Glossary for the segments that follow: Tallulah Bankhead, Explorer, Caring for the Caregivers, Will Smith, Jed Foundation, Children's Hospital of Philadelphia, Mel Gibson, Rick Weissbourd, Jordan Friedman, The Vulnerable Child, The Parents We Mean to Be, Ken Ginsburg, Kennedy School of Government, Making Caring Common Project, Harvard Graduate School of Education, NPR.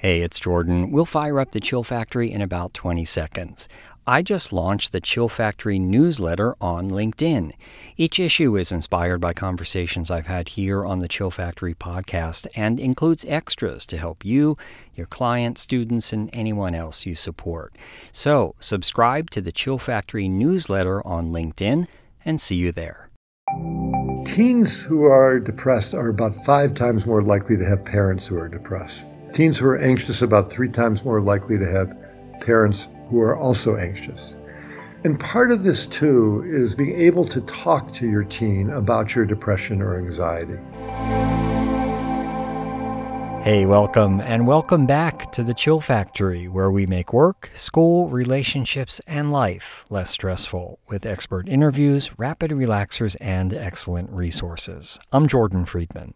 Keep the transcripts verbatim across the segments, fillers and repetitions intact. Hey, it's Jordan. We'll fire up the Chill Factory in about twenty seconds. I just launched the Chill Factory newsletter on LinkedIn. Each issue is inspired by conversations I've had here on the Chill Factory podcast and includes extras to help you, your clients, students, and anyone else you support. So subscribe to the Chill Factory newsletter on LinkedIn and see you there. Teens who are depressed are about five times more likely to have parents who are depressed. Teens who are anxious are about three times more likely to have parents who are also anxious. And part of this, too, is being able to talk to your teen about your depression or anxiety. Hey, welcome, and welcome back to the Chill Factory, where we make work, school, relationships, and life less stressful with expert interviews, rapid relaxers, and excellent resources. I'm Jordan Friedman.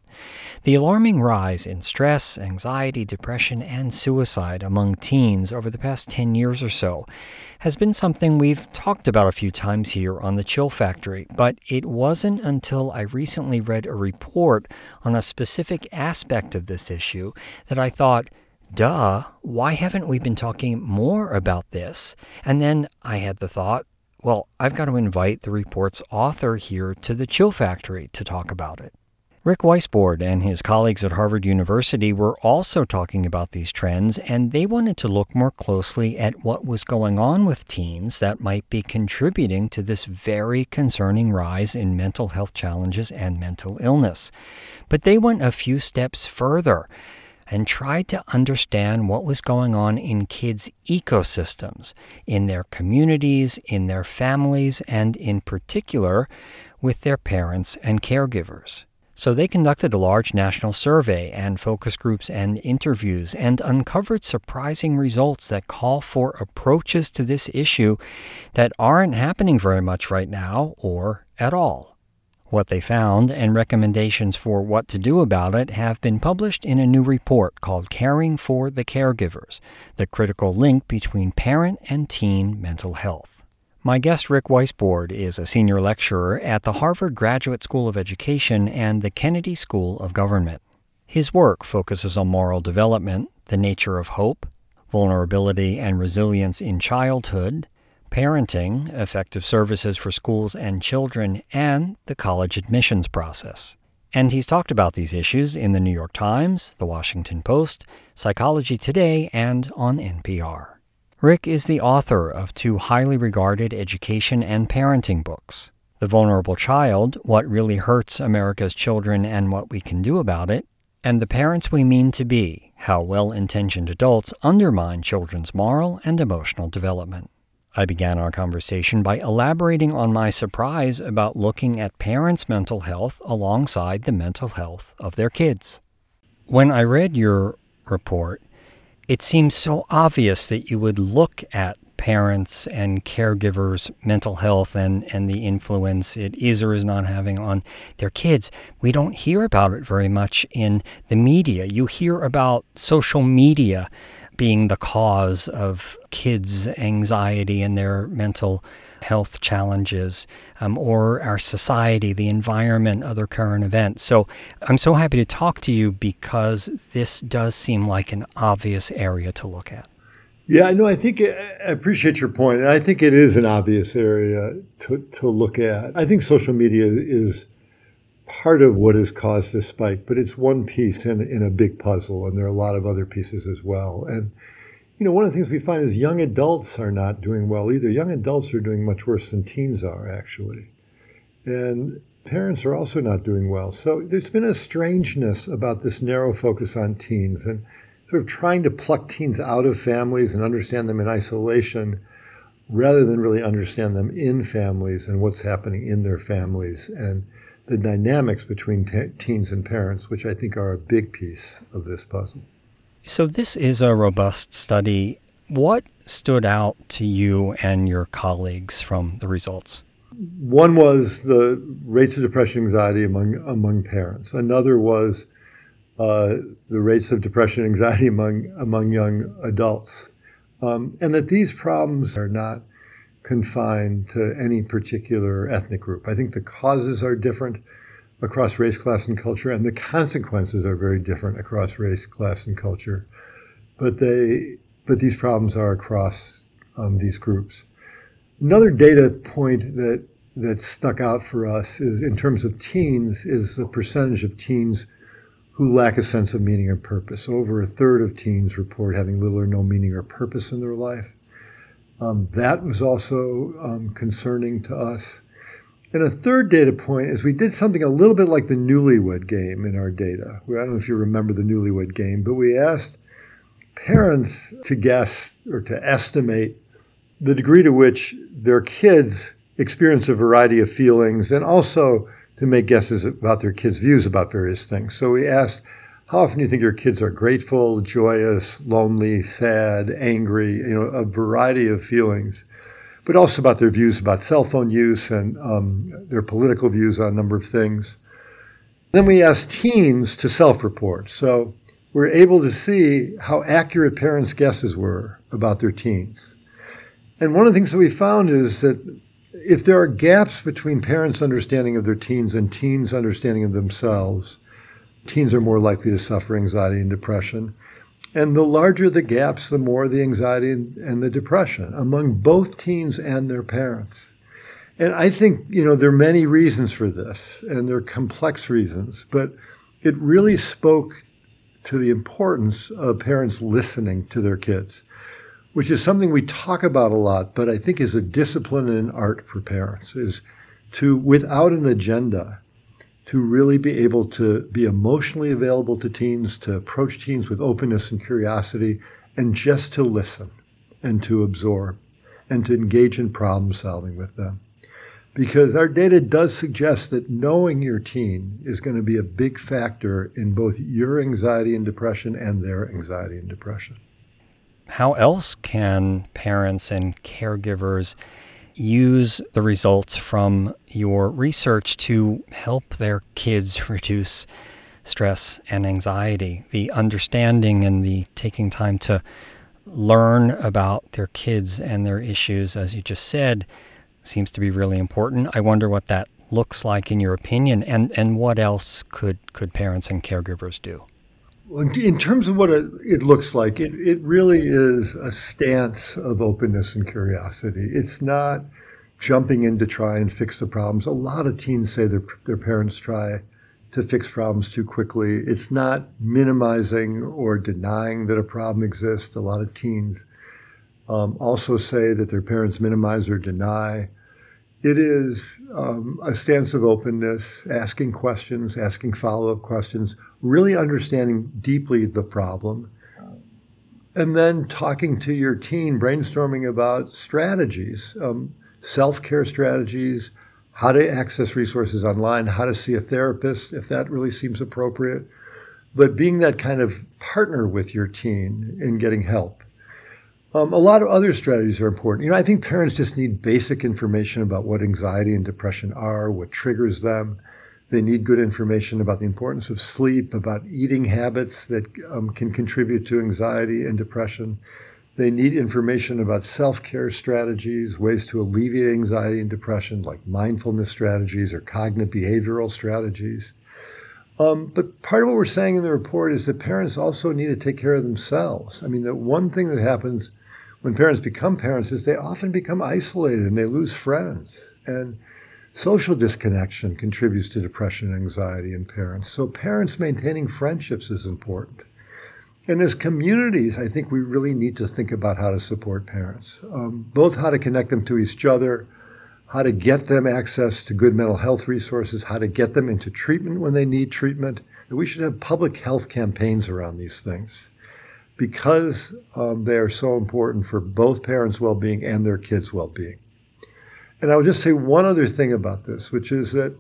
The alarming rise in stress, anxiety, depression, and suicide among teens over the past ten years or so has been something we've talked about a few times here on the Chill Factory, but it wasn't until I recently read a report on a specific aspect of this issue that I thought, duh, why haven't we been talking more about this? And then I had the thought, well, I've got to invite the report's author here to the Chill Factory to talk about it. Rick Weissbourd and his colleagues at Harvard University were also talking about these trends, and they wanted to look more closely at what was going on with teens that might be contributing to this very concerning rise in mental health challenges and mental illness. But they went a few steps further and tried to understand what was going on in kids' ecosystems, in their communities, in their families, and in particular with their parents and caregivers. So they conducted a large national survey and focus groups and interviews and uncovered surprising results that call for approaches to this issue that aren't happening very much right now or at all. What they found and recommendations for what to do about it have been published in a new report called Caring for the Caregivers, the critical link between parent and teen mental health. My guest, Rick Weissbourd, is a senior lecturer at the Harvard Graduate School of Education and the Kennedy School of Government. His work focuses on moral development, the nature of hope, vulnerability and resilience in childhood, parenting, effective services for schools and children, and the college admissions process. And he's talked about these issues in the New York Times, the Washington Post, Psychology Today, and on N P R. Rick is the author of two highly regarded education and parenting books, The Vulnerable Child, What Really Hurts America's Children and What We Can Do About It, and The Parents We Mean to Be, How Well-Intentioned Adults Undermine Children's Moral and Emotional Development. I began our conversation by elaborating on my surprise about looking at parents' mental health alongside the mental health of their kids. When I read your report, it seems so obvious that you would look at parents' and caregivers' mental health and, and the influence it is or is not having on their kids. We don't hear about it very much in the media. You hear about social media being the cause of kids' anxiety and their mental health challenges, um, or our society, the environment, other current events. So I'm so happy to talk to you because this does seem like an obvious area to look at. Yeah, no, I think I appreciate your point. And I think it is an obvious area to, to look at. I think social media is part of what has caused this spike, but it's one piece in, in a big puzzle. And there are a lot of other pieces as well. And you know, one of the things we find is young adults are not doing well either. Young adults are doing much worse than teens are, actually. And parents are also not doing well. So there's been a strangeness about this narrow focus on teens and sort of trying to pluck teens out of families and understand them in isolation rather than really understand them in families and what's happening in their families and the dynamics between te- teens and parents, which I think are a big piece of this puzzle. So this is a robust study. What stood out to you and your colleagues from the results? One was the rates of depression and anxiety among among parents. Another was uh, the rates of depression and anxiety among, among young adults. Um, and that these problems are not confined to any particular ethnic group. I think the causes are different across race, class, and culture, and the consequences are very different across race, class, and culture. but they but these problems are across um, these groups. Another data point that that stuck out for us is, in terms of teens, is the percentage of teens who lack a sense of meaning or purpose. Over a third of teens report having little or no meaning or purpose in their life. Um, that was also um, concerning to us. And a third data point is we did something a little bit like the Newlywed Game in our data. I don't know if you remember the Newlywed Game, but we asked parents to guess or to estimate the degree to which their kids experience a variety of feelings, and also to make guesses about their kids' views about various things. So we asked, how often do you think your kids are grateful, joyous, lonely, sad, angry, you know, a variety of feelings, but also about their views about cell phone use and um, their political views on a number of things. Then we asked teens to self-report. So we're able to see how accurate parents' guesses were about their teens. And one of the things that we found is that if there are gaps between parents' understanding of their teens and teens' understanding of themselves, teens are more likely to suffer anxiety and depression. And the larger the gaps, the more the anxiety and the depression among both teens and their parents. And I think, you know, there are many reasons for this, and they're complex reasons, but it really spoke to the importance of parents listening to their kids, which is something we talk about a lot, but I think is a discipline and an art for parents, is to, without an agenda, to really be able to be emotionally available to teens, to approach teens with openness and curiosity, and just to listen and to absorb and to engage in problem solving with them. Because our data does suggest that knowing your teen is going to be a big factor in both your anxiety and depression and their anxiety and depression. How else can parents and caregivers use the results from your research to help their kids reduce stress and anxiety? The understanding and the taking time to learn about their kids and their issues, as you just said, seems to be really important. I wonder what that looks like in your opinion, and, and what else could, could parents and caregivers do? Well, in terms of what it, it looks like, it, it really is a stance of openness and curiosity. It's not jumping in to try and fix the problems. A lot of teens say their, their parents try to fix problems too quickly. It's not minimizing or denying that a problem exists. A lot of teens um, also say that their parents minimize or deny. It is um, a stance of openness, asking questions, asking follow-up questions, really understanding deeply the problem, and then talking to your teen, brainstorming about strategies, um, self-care strategies, how to access resources online, how to see a therapist, if that really seems appropriate, but being that kind of partner with your teen in getting help. Um, a lot of other strategies are important. You know, I think parents just need basic information about what anxiety and depression are, what triggers them. They need good information about the importance of sleep, about eating habits that um, can contribute to anxiety and depression. They need information about self-care strategies, ways to alleviate anxiety and depression, like mindfulness strategies or cognitive behavioral strategies. Um, but part of what we're saying in the report is that parents also need to take care of themselves. I mean, the one thing that happens when parents become parents is they often become isolated and they lose friends. And social disconnection contributes to depression and anxiety in parents. So parents maintaining friendships is important. And as communities, I think we really need to think about how to support parents, um, both how to connect them to each other, how to get them access to good mental health resources, how to get them into treatment when they need treatment. And we should have public health campaigns around these things, because um, they are so important for both parents' well-being and their kids' well-being. And I would just say one other thing about this, which is that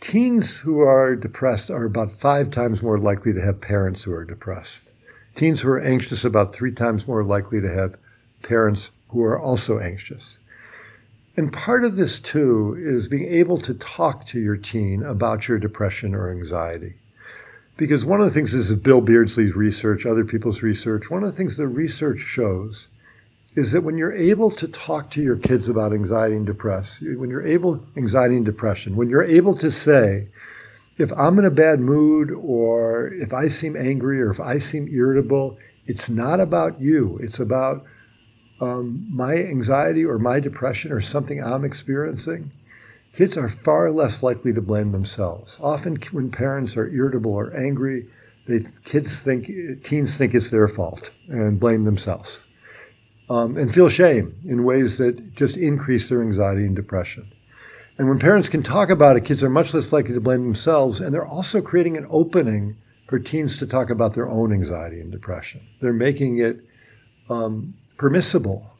teens who are depressed are about five times more likely to have parents who are depressed. Teens who are anxious are about three times more likely to have parents who are also anxious. And part of this, too, is being able to talk to your teen about your depression or anxiety. Because one of the things, this is Bill Beardsley's research, other people's research, one of the things the research shows is that when you're able to talk to your kids about anxiety and depression, when you're able, anxiety and depression, when you're able to say, if I'm in a bad mood, or if I seem angry, or if I seem irritable, It's not about you. It's about um, my anxiety or my depression or something I'm experiencing. Kids are far less likely to blame themselves. Often when parents are irritable or angry, they, kids think, teens think it's their fault and blame themselves um, and feel shame in ways that just increase their anxiety and depression. And when parents can talk about it, kids are much less likely to blame themselves, and they're also creating an opening for teens to talk about their own anxiety and depression. They're making it um, permissible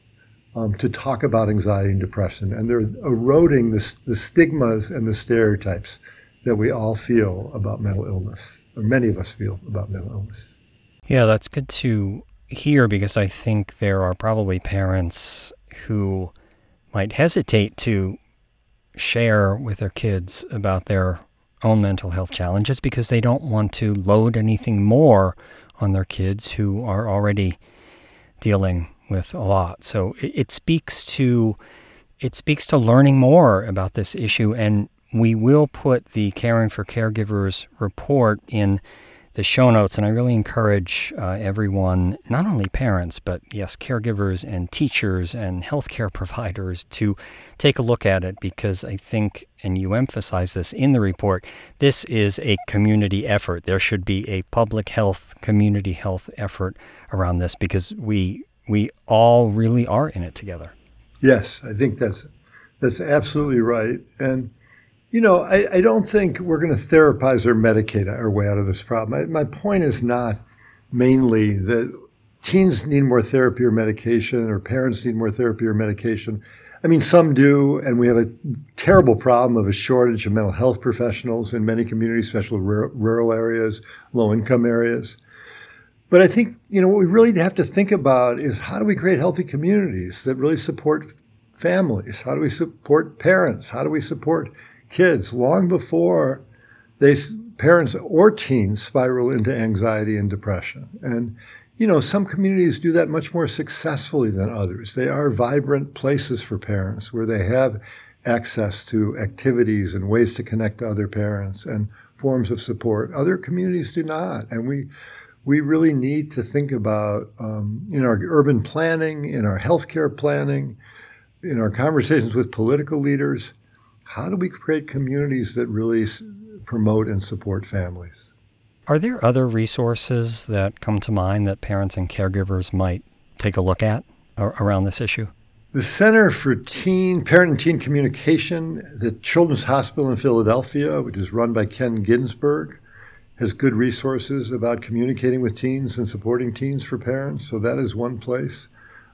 um, to talk about anxiety and depression, and they're eroding the, the stigmas and the stereotypes that we all feel about mental illness, or many of us feel about mental illness. Yeah, that's good to hear, because I think there are probably parents who might hesitate to share with their kids about their own mental health challenges because they don't want to load anything more on their kids who are already dealing with a lot. So it, it speaks to it speaks to learning more about this issue, and we will put the Caring for Caregivers report in the show notes, and I really encourage uh, everyone, not only parents, but yes, caregivers and teachers and healthcare providers, to take a look at it, because I think, and you emphasize this in the report, this is a community effort. There should be a public health, community health effort around this, because we we all really are in it together. Yes, I think that's that's absolutely right. And You know, I, I don't think we're going to therapize or medicate our way out of this problem. I, my point is not mainly that teens need more therapy or medication, or parents need more therapy or medication. I mean, some do, and we have a terrible problem of a shortage of mental health professionals in many communities, especially r- rural areas, low-income areas. But I think, you know, what we really have to think about is, how do we create healthy communities that really support families? How do we support parents? How do we support kids long before they parents or teens spiral into anxiety and depression? And, you know, some communities do that much more successfully than others. They are vibrant places for parents where they have access to activities and ways to connect to other parents and forms of support. Other communities do not. And we we really need to think about, um, in our urban planning, in our healthcare planning, in our conversations with political leaders, how do we create communities that really promote and support families? Are there other resources that come to mind that parents and caregivers might take a look at around this issue? The Center for Teen, Parent and Teen Communication, the Children's Hospital in Philadelphia, which is run by Ken Ginsburg, has good resources about communicating with teens and supporting teens for parents. So that is one place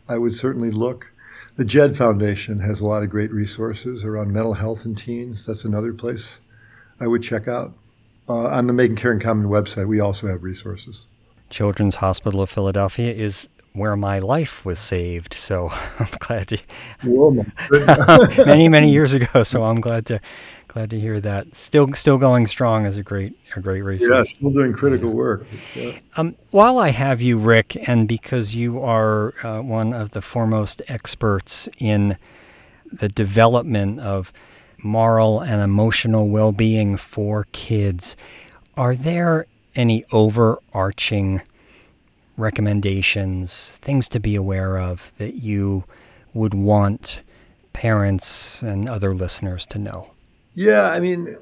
I would certainly look. The Jed Foundation has a lot of great resources around mental health and teens. That's another place I would check out. Uh, on the Making Caring Common website, we also have resources. Children's Hospital of Philadelphia is where my life was saved, so I'm glad to... Whoa, many, many years ago, so I'm glad to glad to hear that. Still still going strong is a great a great resource. Yeah, still doing critical yeah. work. Yeah. Um, while I have you, Rick, and because you are uh, one of the foremost experts in the development of moral and emotional well-being for kids, are there any overarching recommendations, things to be aware of that you would want parents and other listeners to know? Yeah, I mean,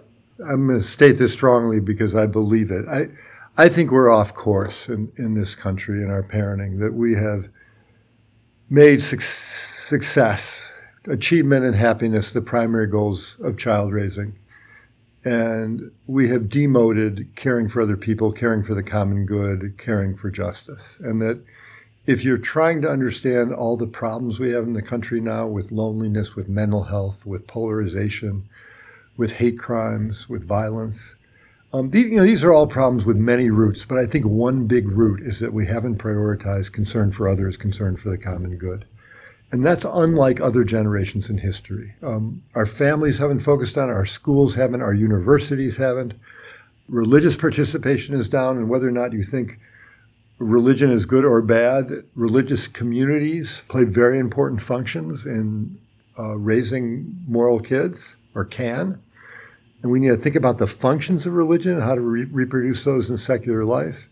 I'm going to state this strongly because I believe it. I I think we're off course in, in this country, in our parenting, that we have made su- success, achievement, and happiness the primary goals of child raising. And we have demoted caring for other people, caring for the common good, caring for justice. And that if you're trying to understand all the problems we have in the country now with loneliness, with mental health, with polarization, with hate crimes, with violence, um, these, you know, these are all problems with many roots. But I think one big root is that we haven't prioritized concern for others, concern for the common good. And that's unlike other generations in history. Um, our families haven't focused on it, our schools haven't, our universities haven't. Religious participation is down, and whether or not you think religion is good or bad, religious communities play very important functions in uh, raising moral kids, or can. And we need to think about the functions of religion, how to re- reproduce those in secular life.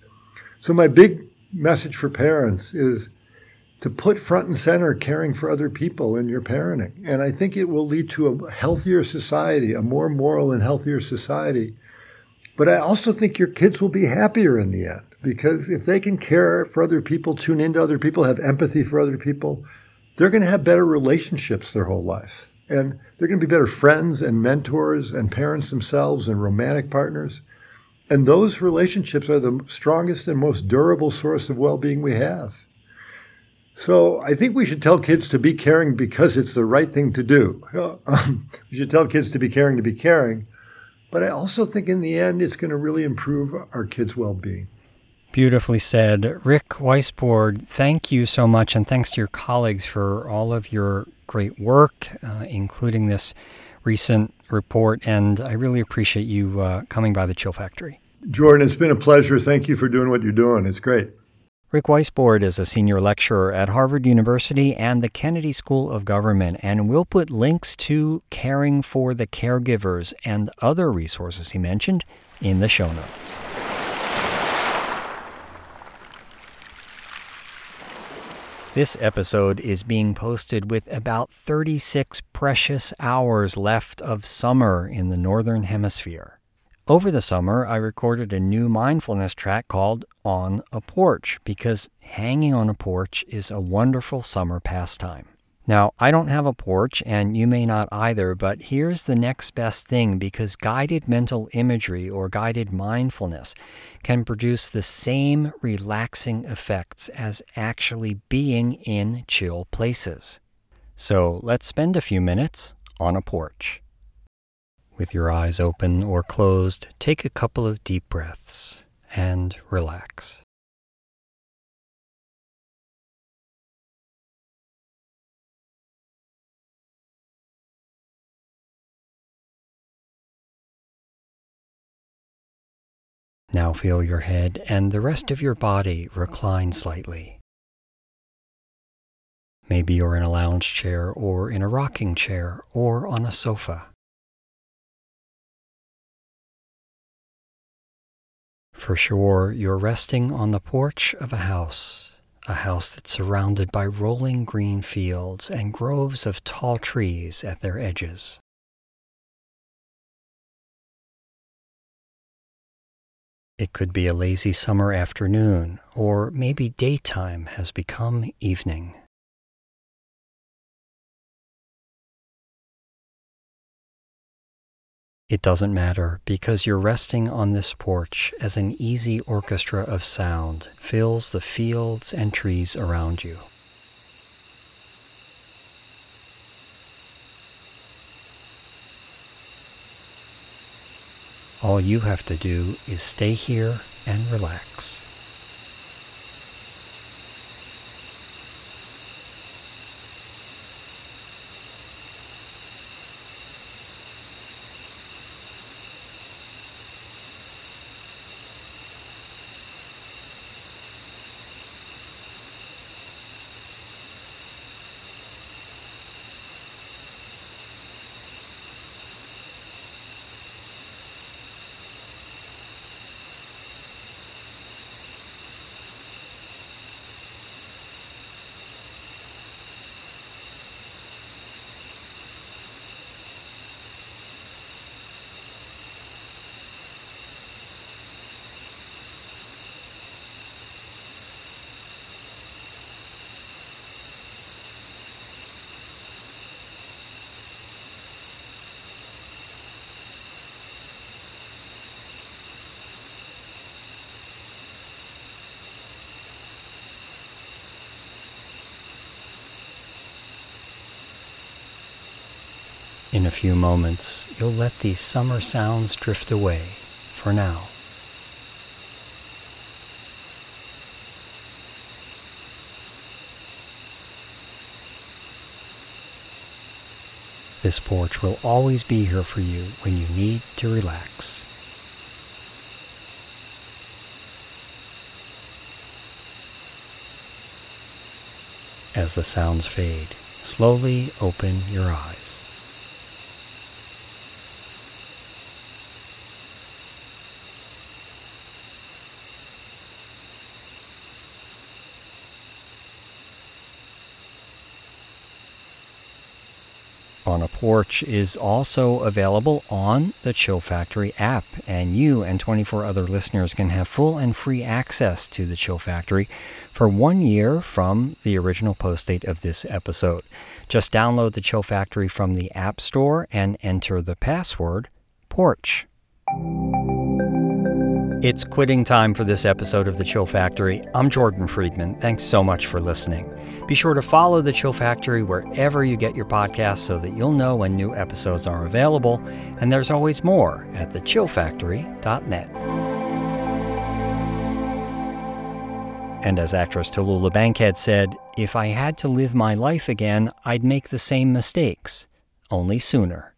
So my big message for parents is to put front and center caring for other people in your parenting. And I think it will lead to a healthier society, a more moral and healthier society. But I also think your kids will be happier in the end, because if they can care for other people, tune into other people, have empathy for other people, they're going to have better relationships their whole lives. And they're going to be better friends and mentors and parents themselves and romantic partners. And those relationships are the strongest and most durable source of well-being we have. So I think we should tell kids to be caring because it's the right thing to do. We should tell kids to be caring to be caring. But I also think in the end, it's going to really improve our kids' well-being. Beautifully said. Rick Weissbourd, thank you so much, and thanks to your colleagues for all of your great work, uh, including this recent report, and I really appreciate you uh, coming by the Chill Factory. Jordan, it's been a pleasure. Thank you for doing what you're doing. It's great. Rick Weissbourd is a senior lecturer at Harvard University and the Kennedy School of Government, and we'll put links to Caring for the Caregivers and other resources he mentioned in the show notes. This episode is being posted with about thirty-six precious hours left of summer in the Northern Hemisphere. Over the summer, I recorded a new mindfulness track called On a Porch, because hanging on a porch is a wonderful summer pastime. Now, I don't have a porch, and you may not either, but here's the next best thing, because guided mental imagery or guided mindfulness can produce the same relaxing effects as actually being in chill places. So let's spend a few minutes on a porch. With your eyes open or closed, take a couple of deep breaths and relax. Now feel your head and the rest of your body recline slightly. Maybe you're in a lounge chair or in a rocking chair or on a sofa. For sure, you're resting on the porch of a house, a house that's surrounded by rolling green fields and groves of tall trees at their edges. It could be a lazy summer afternoon, or maybe daytime has become evening. It doesn't matter, because you're resting on this porch as an easy orchestra of sound fills the fields and trees around you. All you have to do is stay here and relax. In a few moments, you'll let these summer sounds drift away for now. This porch will always be here for you when you need to relax. As the sounds fade, slowly open your eyes. on a Porch is also available on the Chill Factory app, and you and twenty-four other listeners can have full and free access to the Chill Factory for one year from the original post date of this episode. Just download the Chill Factory from the App Store and enter the password Porch. It's quitting time for this episode of The Chill Factory. I'm Jordan Friedman. Thanks so much for listening. Be sure to follow The Chill Factory wherever you get your podcasts so that you'll know when new episodes are available. And there's always more at the chill factory dot net. And as actress Tallulah Bankhead said, if I had to live my life again, I'd make the same mistakes, only sooner.